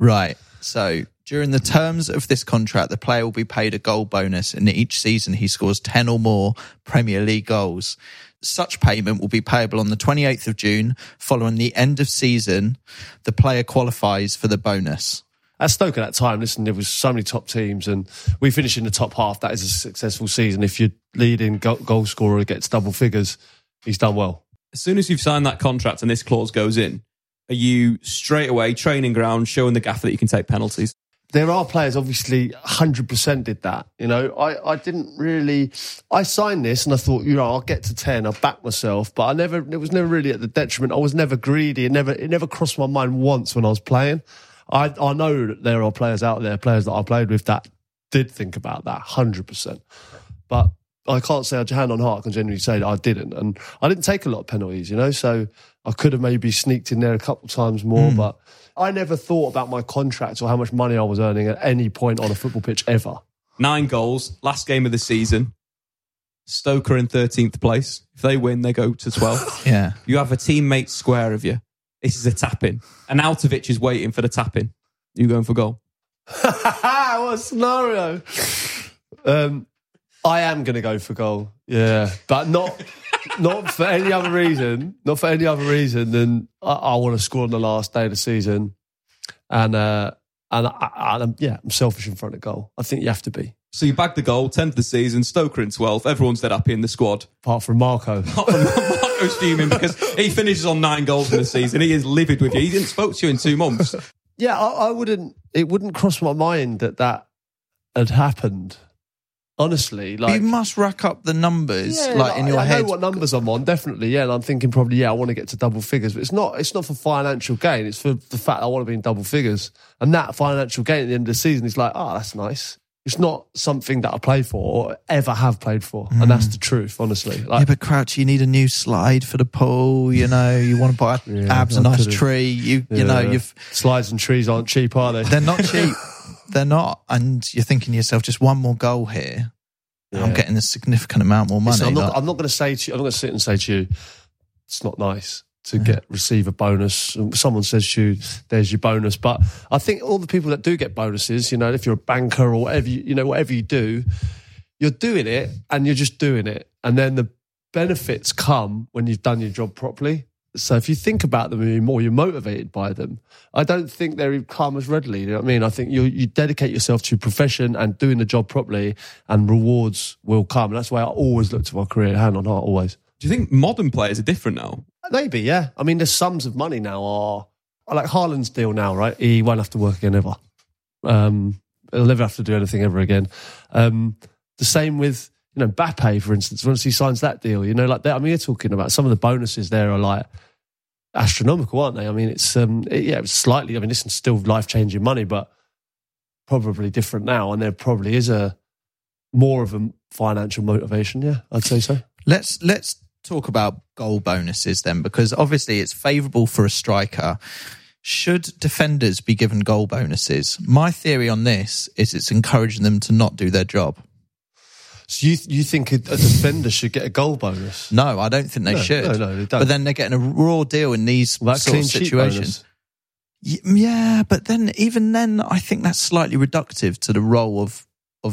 Right. So, during the terms of this contract, the player will be paid a goal bonus in each season he scores 10 or more Premier League goals. Such payment will be payable on the 28th of June. Following the end of season, the player qualifies for the bonus. At Stoke at that time, listen, there was so many top teams and we finished in the top half. That is a successful season. If your leading goal scorer gets double figures, he's done well. As soon as you've signed that contract and this clause goes in, are you straight away training ground, showing the gaffer that you can take penalties? There are players, obviously, 100% did that. You know, I didn't really... I signed this and I thought, you know, I'll get to 10, I'll back myself, but it was never really at the detriment. I was never greedy. It never crossed my mind once when I was playing. I know that there are players out there, players that I played with, that did think about that 100%. But I can't say, hand on heart, I can genuinely say that I didn't. And I didn't take a lot of penalties, you know, so I could have maybe sneaked in there a couple of times more, but I never thought about my contract or how much money I was earning at any point on a football pitch ever. 9 goals, last game of the season. Stoke are in 13th place. If they win, they go to 12th. Yeah. You have a teammate square of you. This is a tap-in. And Altovich is waiting for the tap-in. You going for goal? What a scenario. I am going to go for goal, yeah, but not for any other reason than I want to score on the last day of the season, and I'm selfish in front of goal. I think you have to be. So you bagged the goal, 10th of the season, Stoker in 12th, everyone's dead happy in the squad. Apart from Marco. Marco's fuming because he finishes on 9 goals in the season. He is livid with you. He didn't spoke to you in 2 months. Yeah, it wouldn't cross my mind that had happened. Honestly, like, you must rack up the numbers, yeah, like in your head. I know what numbers I'm on, definitely. Yeah, and I'm thinking probably, yeah, I want to get to double figures, but it's not for financial gain. It's for the fact that I want to be in double figures, and that financial gain at the end of the season is like, that's nice. It's not something that I play for or ever have played for, and that's the truth, honestly. Like, yeah, but Crouch, you need a new slide for the pool. You know, you want to buy a nice tree. You know, you've slides and trees aren't cheap, are they? They're not cheap. They're not, and you're thinking to yourself, just one more goal here, and I'm getting a significant amount more money. I'm not going to sit and say to you, it's not nice to receive a bonus. Someone says to you, there's your bonus. But I think all the people that do get bonuses, you know, if you're a banker or whatever, you know, whatever you do, you're doing it and you're just doing it. And then the benefits come when you've done your job properly. So if you think about them or you're motivated by them, I don't think they come as readily. You know what I mean? I think you dedicate yourself to your profession and doing the job properly, and rewards will come. And that's why I always look to my career, hand on heart, always. Do you think modern players are different now? Maybe, yeah. I mean, the sums of money now are like Haaland's deal now, right? He won't have to work again ever. He'll never have to do anything ever again. The same with, you know, Mbappe, for instance, once he signs that deal, you know, like that, I mean, you're talking about some of the bonuses there are like astronomical, aren't they? I mean, it's it's slightly. I mean, this is still life-changing money, but probably different now, and there probably is a more of a financial motivation. Yeah, I'd say so. Let's talk about goal bonuses then, because obviously it's favourable for a striker. Should defenders be given goal bonuses? My theory on this is it's encouraging them to not do their job. So you think a defender should get a goal bonus? No, I don't think they should. No, they don't. But then they're getting a raw deal in these sort of situations. Yeah, but then even then, I think that's slightly reductive to the role of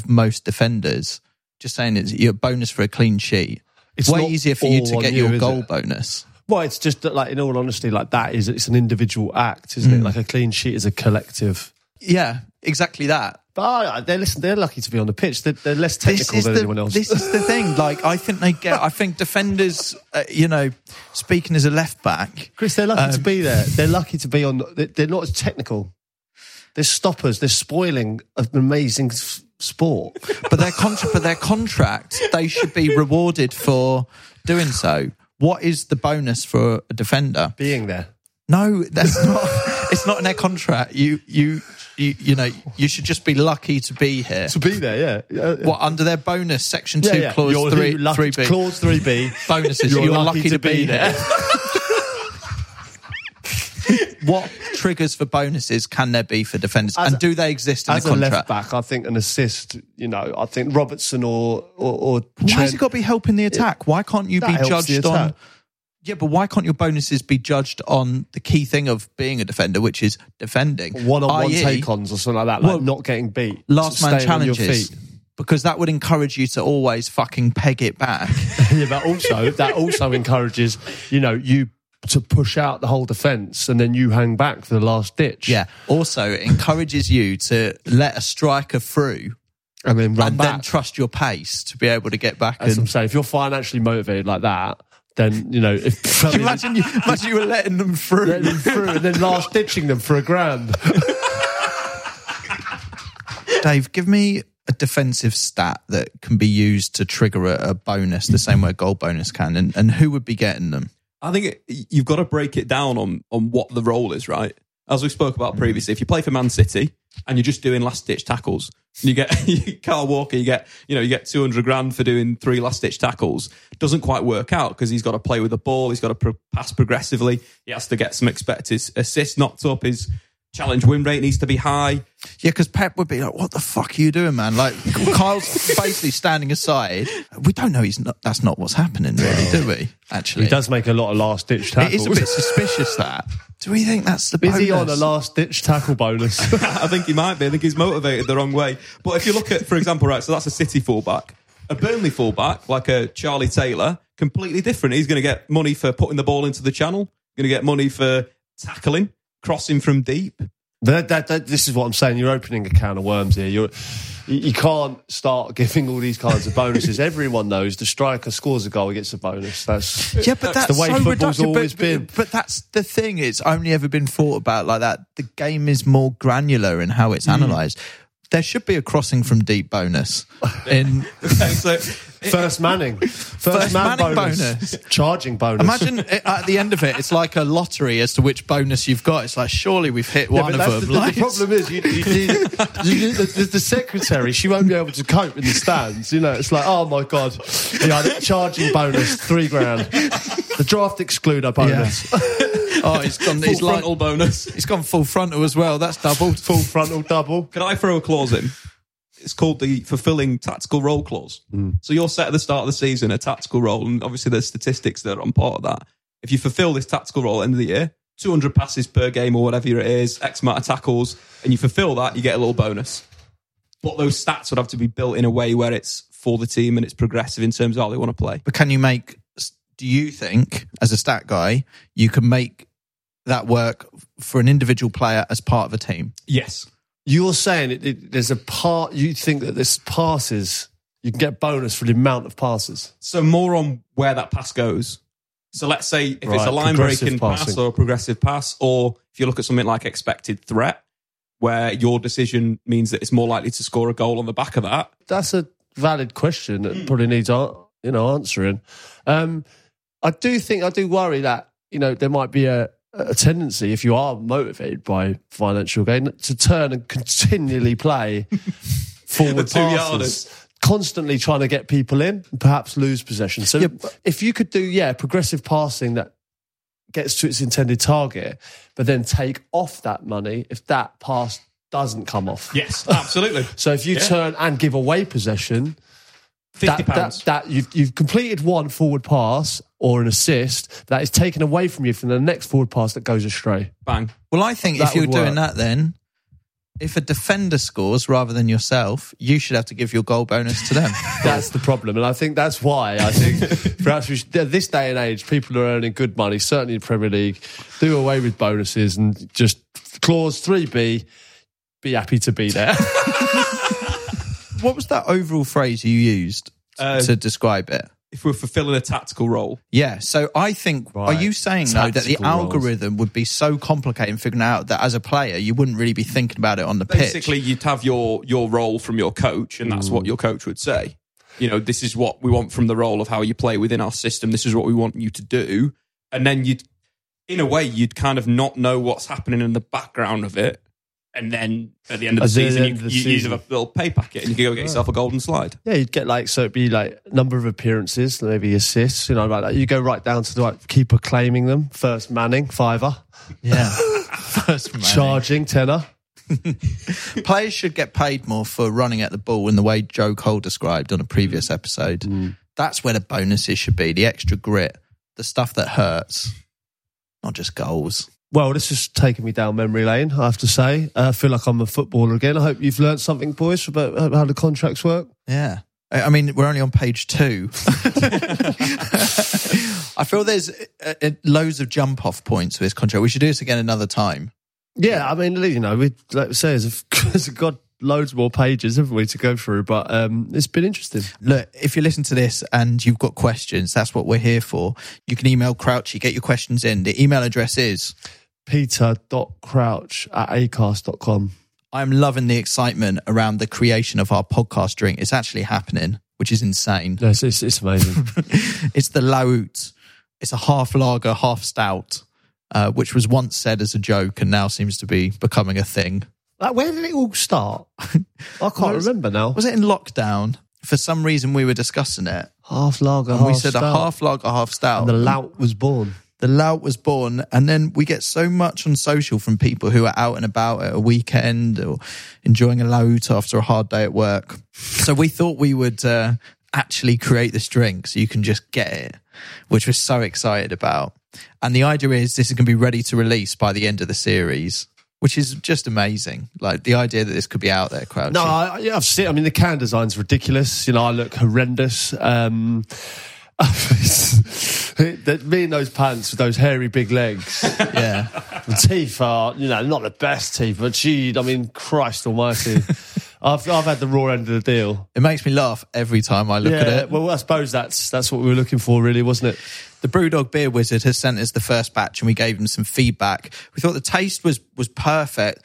most defenders. Just saying it's your bonus for a clean sheet. It's way easier for you to get your goal bonus. Well, it's just that, like, in all honesty, like that is, it's an individual act, isn't it? Like a clean sheet is a collective. Yeah, exactly that. But they're lucky to be on the pitch. They're less technical than anyone else. This is the thing. Like, I think defenders, speaking as a left back, Chris, they're lucky to be there. They're lucky to be on. They're not as technical. They're stoppers. They're spoiling an amazing sport. But their contract, they should be rewarded for doing so. What is the bonus for a defender? Being there. No, that's not. It's not in their contract. You should just be lucky to be here. To be there, yeah. What, under their bonus, section 2, clause 3B. Clause 3B. Bonuses, you're lucky to be there. What triggers for bonuses can there be for defenders? And do they exist in the contract? As a left-back, I think an assist, I think Robertson or Trent. Why has it got to be helping the attack? Why can't you be judged on... Yeah, but why can't your bonuses be judged on the key thing of being a defender, which is defending? One-on-one take-ons or something like that, not getting beat. Last man challenges. Because that would encourage you to always fucking peg it back. Yeah, but also, that also encourages, you to push out the whole defence and then you hang back for the last ditch. Yeah. Also, it encourages you to let a striker through and then run back. And then trust your pace to be able to get back. As I'm saying, if you're financially motivated like that, then, if imagine you were letting them through and then last ditching them for £1,000. Dave, give me a defensive stat that can be used to trigger a bonus the same way a goal bonus can, and who would be getting them? I think you've got to break it down on what the role is, right? As we spoke about previously, if you play for Man City and you're just doing last ditch tackles, and you get Kyle Walker, you get $200,000 for doing 3 last ditch tackles. Doesn't quite work out because he's got to play with the ball, he's got to pass progressively, he has to get some expected assists knocked up, his challenge win rate needs to be high. Yeah, because Pep would be like, "What the fuck are you doing, man?" Like Kyle's basically standing aside. We don't know that's not what's happening, really, do we? Actually, he does make a lot of last ditch tackles. It is a bit suspicious that. Do we think that's the bonus? Is he on a last-ditch tackle bonus? I think he might be. I think he's motivated the wrong way. But if you look at, for example, right, so that's a City fullback. A Burnley fullback, like a Charlie Taylor, completely different. He's going to get money for putting the ball into the channel. Going to get money for tackling, crossing from deep. This is what I'm saying. You're opening a can of worms here. You can't start giving all these kinds of bonuses. Everyone knows the striker scores a goal, gets a bonus. That's the way football's always been. But that's the thing. It's only ever been thought about like that. The game is more granular in how it's analysed. There should be a crossing from deep bonus. First man bonus. Charging bonus. Imagine at the end of it, it's like a lottery as to which bonus you've got. It's like, surely we've hit one of them. The problem is, the secretary, she won't be able to cope in the stands. It's like, oh my God, charging bonus, £3,000. The draft excluder bonus. Yeah. Oh, he's gone full frontal bonus. He's gone full frontal as well. That's doubled. Full frontal double. Can I throw a clause in? It's called the fulfilling tactical role clause. So you're set at the start of the season a tactical role, and obviously there's statistics that are on part of that. If you fulfill this tactical role at the end of the year, 200 passes per game or whatever it is, X amount of tackles, and you fulfill that, you get a little bonus. But those stats would have to be built in a way where it's for the team and it's progressive in terms of how they want to play. But can you make... Do you think, as a stat guy, you can make that work for an individual player as part of a team? Yes. You're saying there's a part, you think that this passes, you can get bonus for the amount of passes. So more on where that pass goes. So let's say if it's a line-breaking pass or a progressive pass, or if you look at something like expected threat, where your decision means that it's more likely to score a goal on the back of that. That's a valid question that probably needs answering. I do worry that you know, there might be a tendency, if you are motivated by financial gain, to turn and continually play forward passes, constantly trying to get people in and perhaps lose possession. So if you could do, progressive passing that gets to its intended target, but then take off that money if that pass doesn't come off. Yes, absolutely. So if you turn and give away possession, that you've completed one forward pass or an assist that is taken away from you from the next forward pass that goes astray. Bang. Well, I think that if you're doing that, then if a defender scores rather than yourself, you should have to give your goal bonus to them. That's the problem. And I think that's why I think perhaps we should, this day and age, people are earning good money, certainly in the Premier League, do away with bonuses and just clause 3B, be happy to be there. What was that overall phrase you used to describe it? If we're fulfilling a tactical role. Yeah, so I think, are you saying though that the algorithm would be so complicated in figuring out that as a player you wouldn't really be thinking about it on the pitch? Basically, you'd have your role from your coach, and that's what your coach would say. You know, this is what we want from the role of how you play within our system. This is what we want you to do. And then you'd kind of not know what's happening in the background of it. And then at the end of the season, you use a little pay packet and you can go get yourself a golden slide. Yeah, you'd get it'd be number of appearances, maybe assists, like that. You go right down to the keeper claiming them. First Manning, fiver. Yeah. First Manning. Charging, tenner. Players should get paid more for running at the ball in the way Joe Cole described on a previous episode. Mm. That's where the bonuses should be, the extra grit, the stuff that hurts, not just goals. Well, this is taking me down memory lane, I have to say. I feel like I'm a footballer again. I hope you've learned something, boys, about how the contracts work. Yeah. I mean, we're only on page 2. I feel there's loads of jump-off points for this contract. We should do this again another time. Yeah, I mean, we like we say, there's got loads more pages, haven't we, to go through, but it's been interesting. Look, if you listen to this and you've got questions, that's what we're here for. You can email Crouchy, get your questions in. The email address is peter.crouch@acast.com. I'm loving the excitement around the creation of our podcast drink. It's actually happening, which is insane. No, it's amazing. It's the Laout. It's a half lager, half stout, which was once said as a joke and now seems to be becoming a thing. Like, where did it all start? I can't remember now. Was it in lockdown? For some reason we were discussing it. Half lager, half stout. And we said a half lager, half stout. And the Laout was born. The Laout was born, and then we get so much on social from people who are out and about at a weekend or enjoying a Laout after a hard day at work. So we thought we would actually create this drink so you can just get it, which we're so excited about. And the idea is this is going to be ready to release by the end of the series, which is just amazing. Like, the idea that this could be out there, Crouchy. No, I've seen it. I mean, the can design's ridiculous. I look horrendous. Me in those pants with those hairy big legs. Yeah. The teeth are, not the best teeth, but gee, I mean, Christ almighty. I've had the raw end of the deal. It makes me laugh every time I look at it. Well, I suppose that's what we were looking for, really, wasn't it? The BrewDog Beer Wizard has sent us the first batch and we gave him some feedback. We thought the taste was perfect.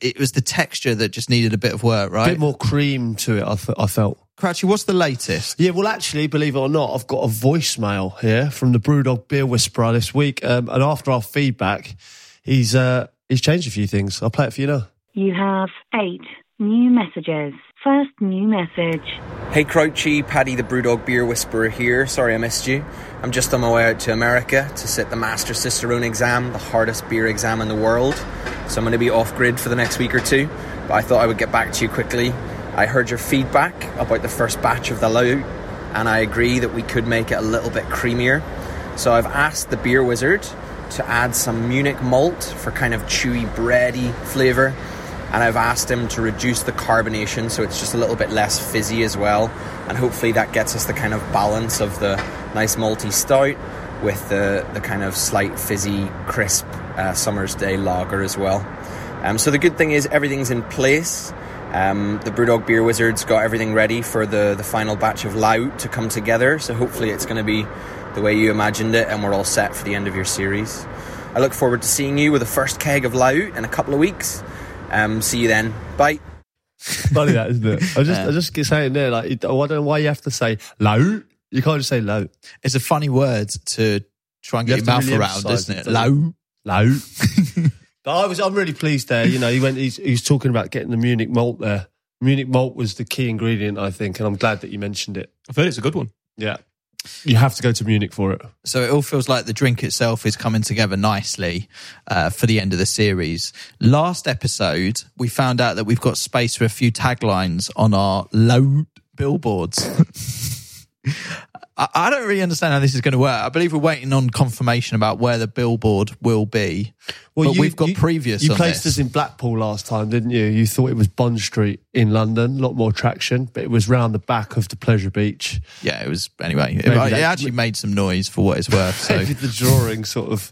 It was the texture that just needed a bit of work, right? A bit more cream to it, I felt. Crouchy, what's the latest? Yeah, well, actually, believe it or not, I've got a voicemail here from the BrewDog Beer Whisperer this week. And after our feedback, he's changed a few things. I'll play it for you now. You have 8 new messages. First new message. Hey Crouchy, Paddy the BrewDog Beer Whisperer here. Sorry I missed you. I'm just on my way out to America to sit the Master Cicerone exam, the hardest beer exam in the world. So I'm going to be off grid for the next week or two. But I thought I would get back to you quickly. I heard your feedback about the first batch of the Laout, and I agree that we could make it a little bit creamier. So I've asked the Beer Wizard to add some Munich malt for kind of chewy, bready flavour. And I've asked him to reduce the carbonation so it's just a little bit less fizzy as well. And hopefully that gets us the kind of balance of the nice malty stout with the kind of slight fizzy, crisp summer's day lager as well. So the good thing is everything's in place. The BrewDog Beer Wizard's got everything ready for the final batch of Laout to come together. So hopefully it's going to be the way you imagined it and we're all set for the end of your series. I look forward to seeing you with the first keg of Laout in a couple of weeks. See you then. Bye. Funny that, isn't it? I just keep saying there, I don't know why you have to say Laout. You can't just say Laout. It's a funny word to try and get your mouth really around, isn't it? Low. But I'm really pleased there. You know, he was talking about getting the Munich malt there. Munich malt was the key ingredient, I think, and I'm glad that you mentioned it. I've heard it's a good one. Yeah. You have to go to Munich for it. So it all feels like the drink itself is coming together nicely for the end of the series. Last episode, we found out that we've got space for a few taglines on our load billboards. I don't really understand how this is going to work. I believe we're waiting on confirmation about where the billboard will be. Well, but we've got previous. You placed us in Blackpool last time, didn't you? You thought it was Bond Street in London, a lot more traction, but it was round the back of the Pleasure Beach. Yeah, it was. Anyway, it actually made some noise for what it's worth. So the drawing sort of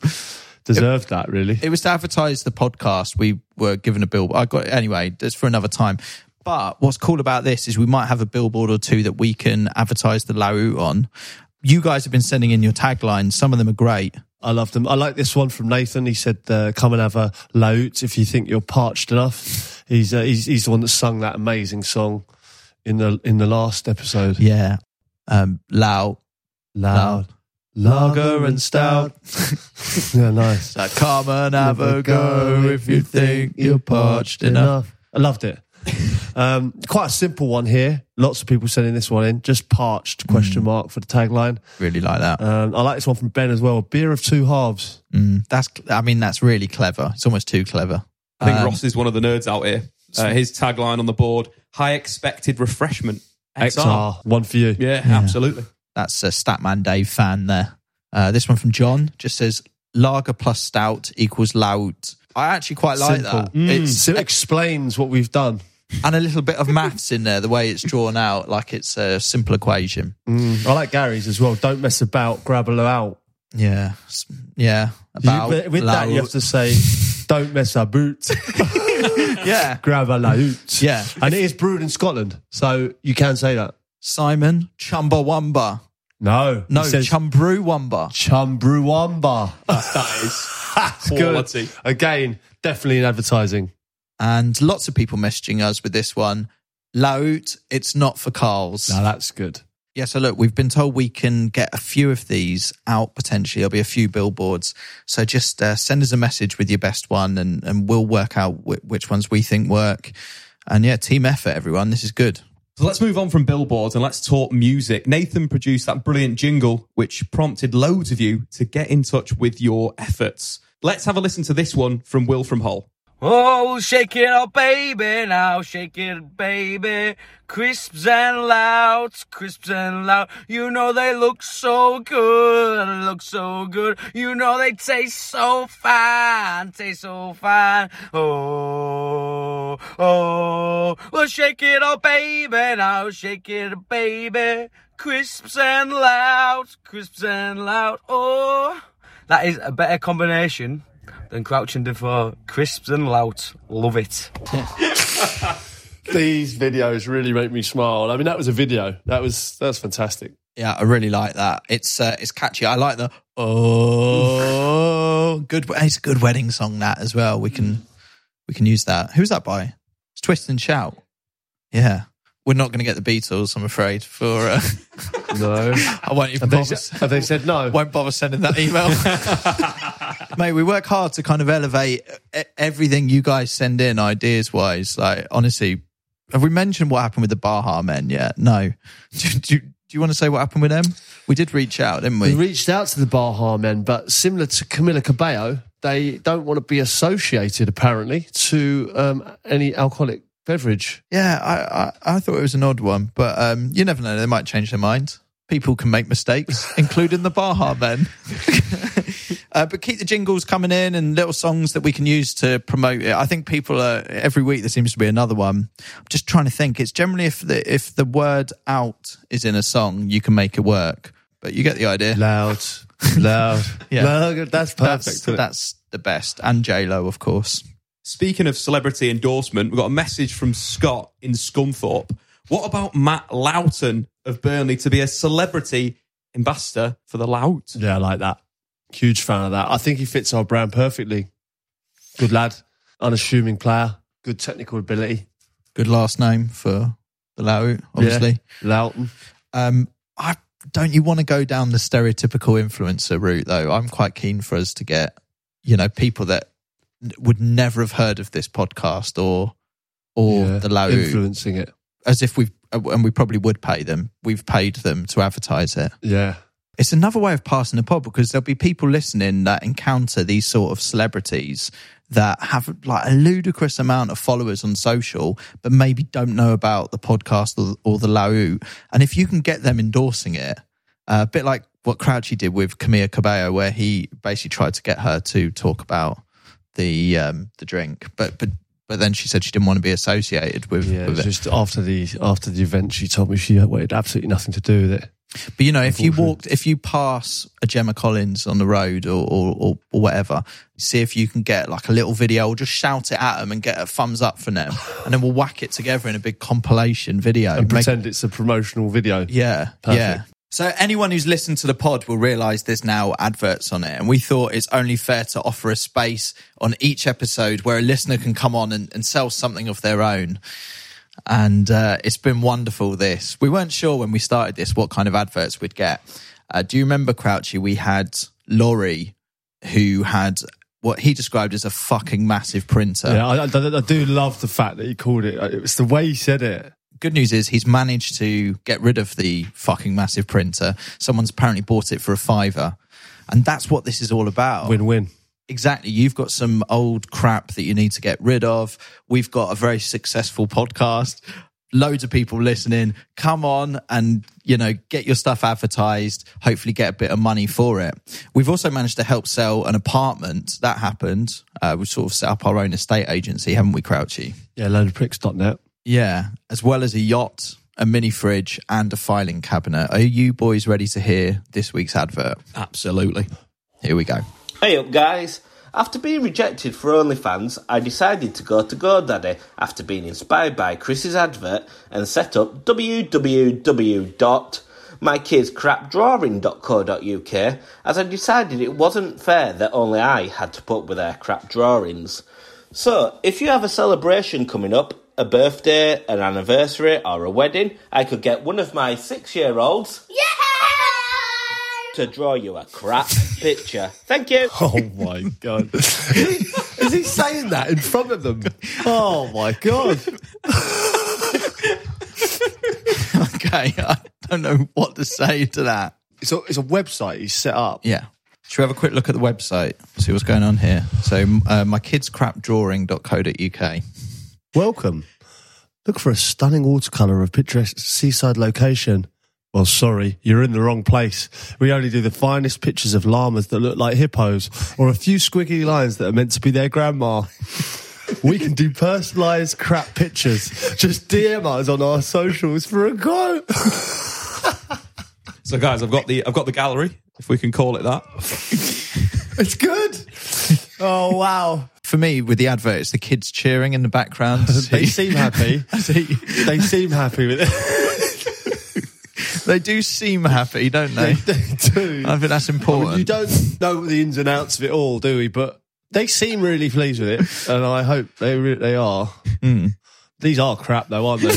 deserved that, really. It was to advertise the podcast. We were given a billboard. Anyway, that's for another time. But what's cool about this is we might have a billboard or two that we can advertise the Lau on. You guys have been sending in your taglines. Some of them are great. I love them. I like this one from Nathan. He said, come and have a load if you think you're parched enough. He's the one that sung that amazing song in the last episode. Yeah. Loud. Lager and stout. Yeah, nice. Like, come and have a go if you think you're parched enough. I loved it. Quite a simple one here. Lots of people sending this one in. Just parched ? For the tagline. Really like that. I like this one from Ben as well. Beer of two halves. That's really clever. It's almost too clever. I think Ross is one of the nerds out here. His tagline on the board: high expected refreshment. XR. One for you. Yeah, absolutely. That's a Statman Dave fan there. This one from John just says lager plus stout equals loud. I actually quite like that. It explains what we've done. And a little bit of maths in there, the way it's drawn out, like it's a simple equation. I like Gary's as well. Don't mess about, grab a low out. Yeah. Yeah. That, you have to say, don't mess about. Yeah. Grab a low out. Yeah. And it is brewed in Scotland, so you can say that. Simon, Chumbawamba. No, Chumbrewamba. Chumbawamba. That is quality. Good. Again, definitely in advertising. And lots of people messaging us with this one. Loud, it's not for Carl's. No, that's good. Yeah, so look, we've been told we can get a few of these out potentially. There'll be a few billboards. So just send us a message with your best one and we'll work out which ones we think work. And yeah, team effort, everyone. This is good. So let's move on from billboards and let's talk music. Nathan produced that brilliant jingle, which prompted loads of you to get in touch with your efforts. Let's have a listen to this one from Will from Hull. Oh, shake it up, baby, now shake it, baby. Crisps and loud, you know they look so good, you know they taste so fine, oh, oh. Well, shake it up, baby, now shake it, baby. Crisps and loud, oh. That is a better combination than Crouch and Defoe. Crisps and lout. Love it. These videos really make me smile. I mean, that was a video. That's fantastic. Yeah, I really like that. It's catchy. I like the oh good. It's a good wedding song, that as well. We can use that. Who's that by? It's Twist and Shout. Yeah. We're not going to get the Beatles, I'm afraid. No, I won't even bother. Have they said no? Won't bother sending that email. Mate, we work hard to kind of elevate everything you guys send in, ideas-wise. Like, honestly, have we mentioned what happened with the Baja Men yet? No. Do you want to say what happened with them? We did reach out, didn't we? We reached out to the Baja Men, but similar to Camila Cabello, they don't want to be associated, apparently, to any alcoholic beverage. Yeah, I thought it was an odd one, but you never know, they might change their mind. People can make mistakes, including the Baja Men. But keep the jingles coming in and little songs that we can use to promote it. I think people are, every week there seems to be another one. I'm just trying to think. It's generally if the word out is in a song, you can make it work. But you get the idea. Loud. Yeah. Loud. That's perfect. That's the best. And J-Lo, of course. Speaking of celebrity endorsement, we've got a message from Scott in Scunthorpe. What about Matt Loughton of Burnley to be a celebrity ambassador for the Lout? Yeah, I like that. Huge fan of that. I think he fits our brand perfectly. Good lad, unassuming player, good technical ability. Good last name for the Lout, obviously. Yeah, Loughton. I don't you want to go down the stereotypical influencer route though? I'm quite keen for us to get, you know, people that would never have heard of this podcast or the low influencing it as if we've, and we probably would pay them. We've paid them to advertise it. Yeah. It's another way of passing the pod because there'll be people listening that encounter these sort of celebrities that have like a ludicrous amount of followers on social, but maybe don't know about the podcast or the Lau. And if you can get them endorsing it, a bit like what Crouchy did with Camila Cabello, where he basically tried to get her to talk about the drink, but then she said she didn't want to be associated with. Yeah, with just it. After the event, she told me she wanted absolutely nothing to do with it. But you know, if you pass a Gemma Collins on the road or whatever, see if you can get like a little video or just shout it at them and get a thumbs up from them, and then we'll whack it together in a big compilation video and pretend it's a promotional video. Yeah, perfect. Yeah. So anyone who's listened to the pod will realise there's now adverts on it. And we thought it's only fair to offer a space on each episode where a listener can come on and sell something of their own. And it's been wonderful, this. We weren't sure when we started this what kind of adverts we'd get. Do you remember, Crouchy, we had Laurie, who had what he described as a fucking massive printer. Yeah, I do love the fact that he called it. It was the way he said it. Good news is he's managed to get rid of the fucking massive printer. Someone's apparently bought it for $5. And that's what this is all about. Win-win. Exactly. You've got some old crap that you need to get rid of. We've got a very successful podcast. Loads of people listening. Come on and, you know, get your stuff advertised. Hopefully get a bit of money for it. We've also managed to help sell an apartment. That happened. We've sort of set up our own estate agency, haven't we, Crouchy? Yeah, load of pricks.net. Yeah, as well as a yacht, a mini fridge and a filing cabinet. Are you boys ready to hear this week's advert? Absolutely. Here we go. Hey up guys, after being rejected for OnlyFans, I decided to go to GoDaddy after being inspired by Chris's advert and set up www.mykidscrapdrawing.co.uk as I decided it wasn't fair that only I had to put up with their crap drawings. So, if you have a celebration coming up, a birthday, an anniversary or a wedding, I could get one of my 6-year-olds... Yeah! ...to draw you a crap picture. Thank you. Oh, my God. Is he saying that in front of them? Oh, my God. Okay, I don't know what to say to that. It's a website he's set up. Yeah. Should we have a quick look at the website? See what's going on here. So mykidscrapdrawing.co.uk. Welcome. Look for a stunning watercolour of picturesque seaside location. Well, sorry, you're in the wrong place. We only do the finest pictures of llamas that look like hippos or a few squiggly lines that are meant to be their grandma. We can do personalised crap pictures. Just DM us on our socials for a quote. So, guys, I've got the gallery, if we can call it that. It's good. Oh, wow. For me, with the advert, it's the kids cheering in the background. They seem happy. They seem happy with it. They do seem happy, don't they? They do. I think that's important. I mean, you don't know the ins and outs of it all, do we? But they seem really pleased with it, and I hope they are. Mm. These are crap, though, aren't they?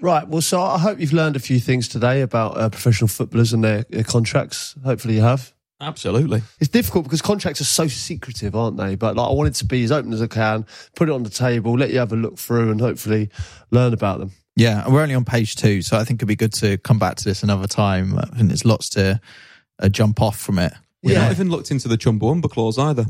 Right, well, so I hope you've learned a few things today about professional footballers and their contracts. Hopefully you have. Absolutely. It's difficult because contracts are so secretive, aren't they? But like, I want it to be as open as I can, put it on the table, let you have a look through and hopefully learn about them. Yeah, and we're only on page 2, so I think it'd be good to come back to this another time. I think there's lots to jump off from it. We've not even looked into the Chumbawamba clause either.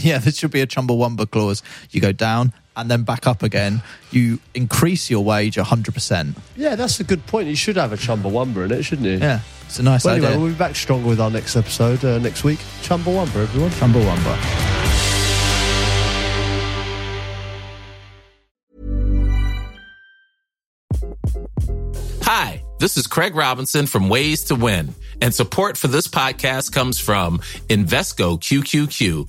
Yeah, there should be a Chumbawamba clause. You go down and then back up again. You increase your wage 100%. Yeah, that's a good point. You should have a Chumbawamba in it, shouldn't you? Yeah, it's a nice idea. Anyway, we'll be back stronger with our next episode next week. Chumbawamba, everyone. Chumbawamba. Hi, this is Craig Robinson from Ways to Win. And support for this podcast comes from Invesco QQQ,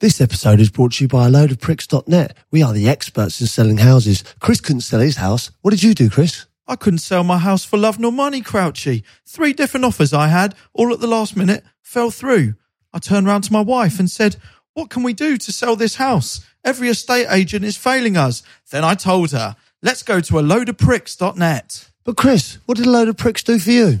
This episode is brought to you by load of pricks.net. We are the experts in selling houses. Chris couldn't sell his house. What did you do, Chris? I couldn't sell my house for love nor money, Crouchy. 3 different offers I had, all at the last minute, fell through. I turned round to my wife and said, "What can we do to sell this house? Every estate agent is failing us." Then I told her, let's go to a load of pricks.net. But Chris, what did a load of pricks do for you?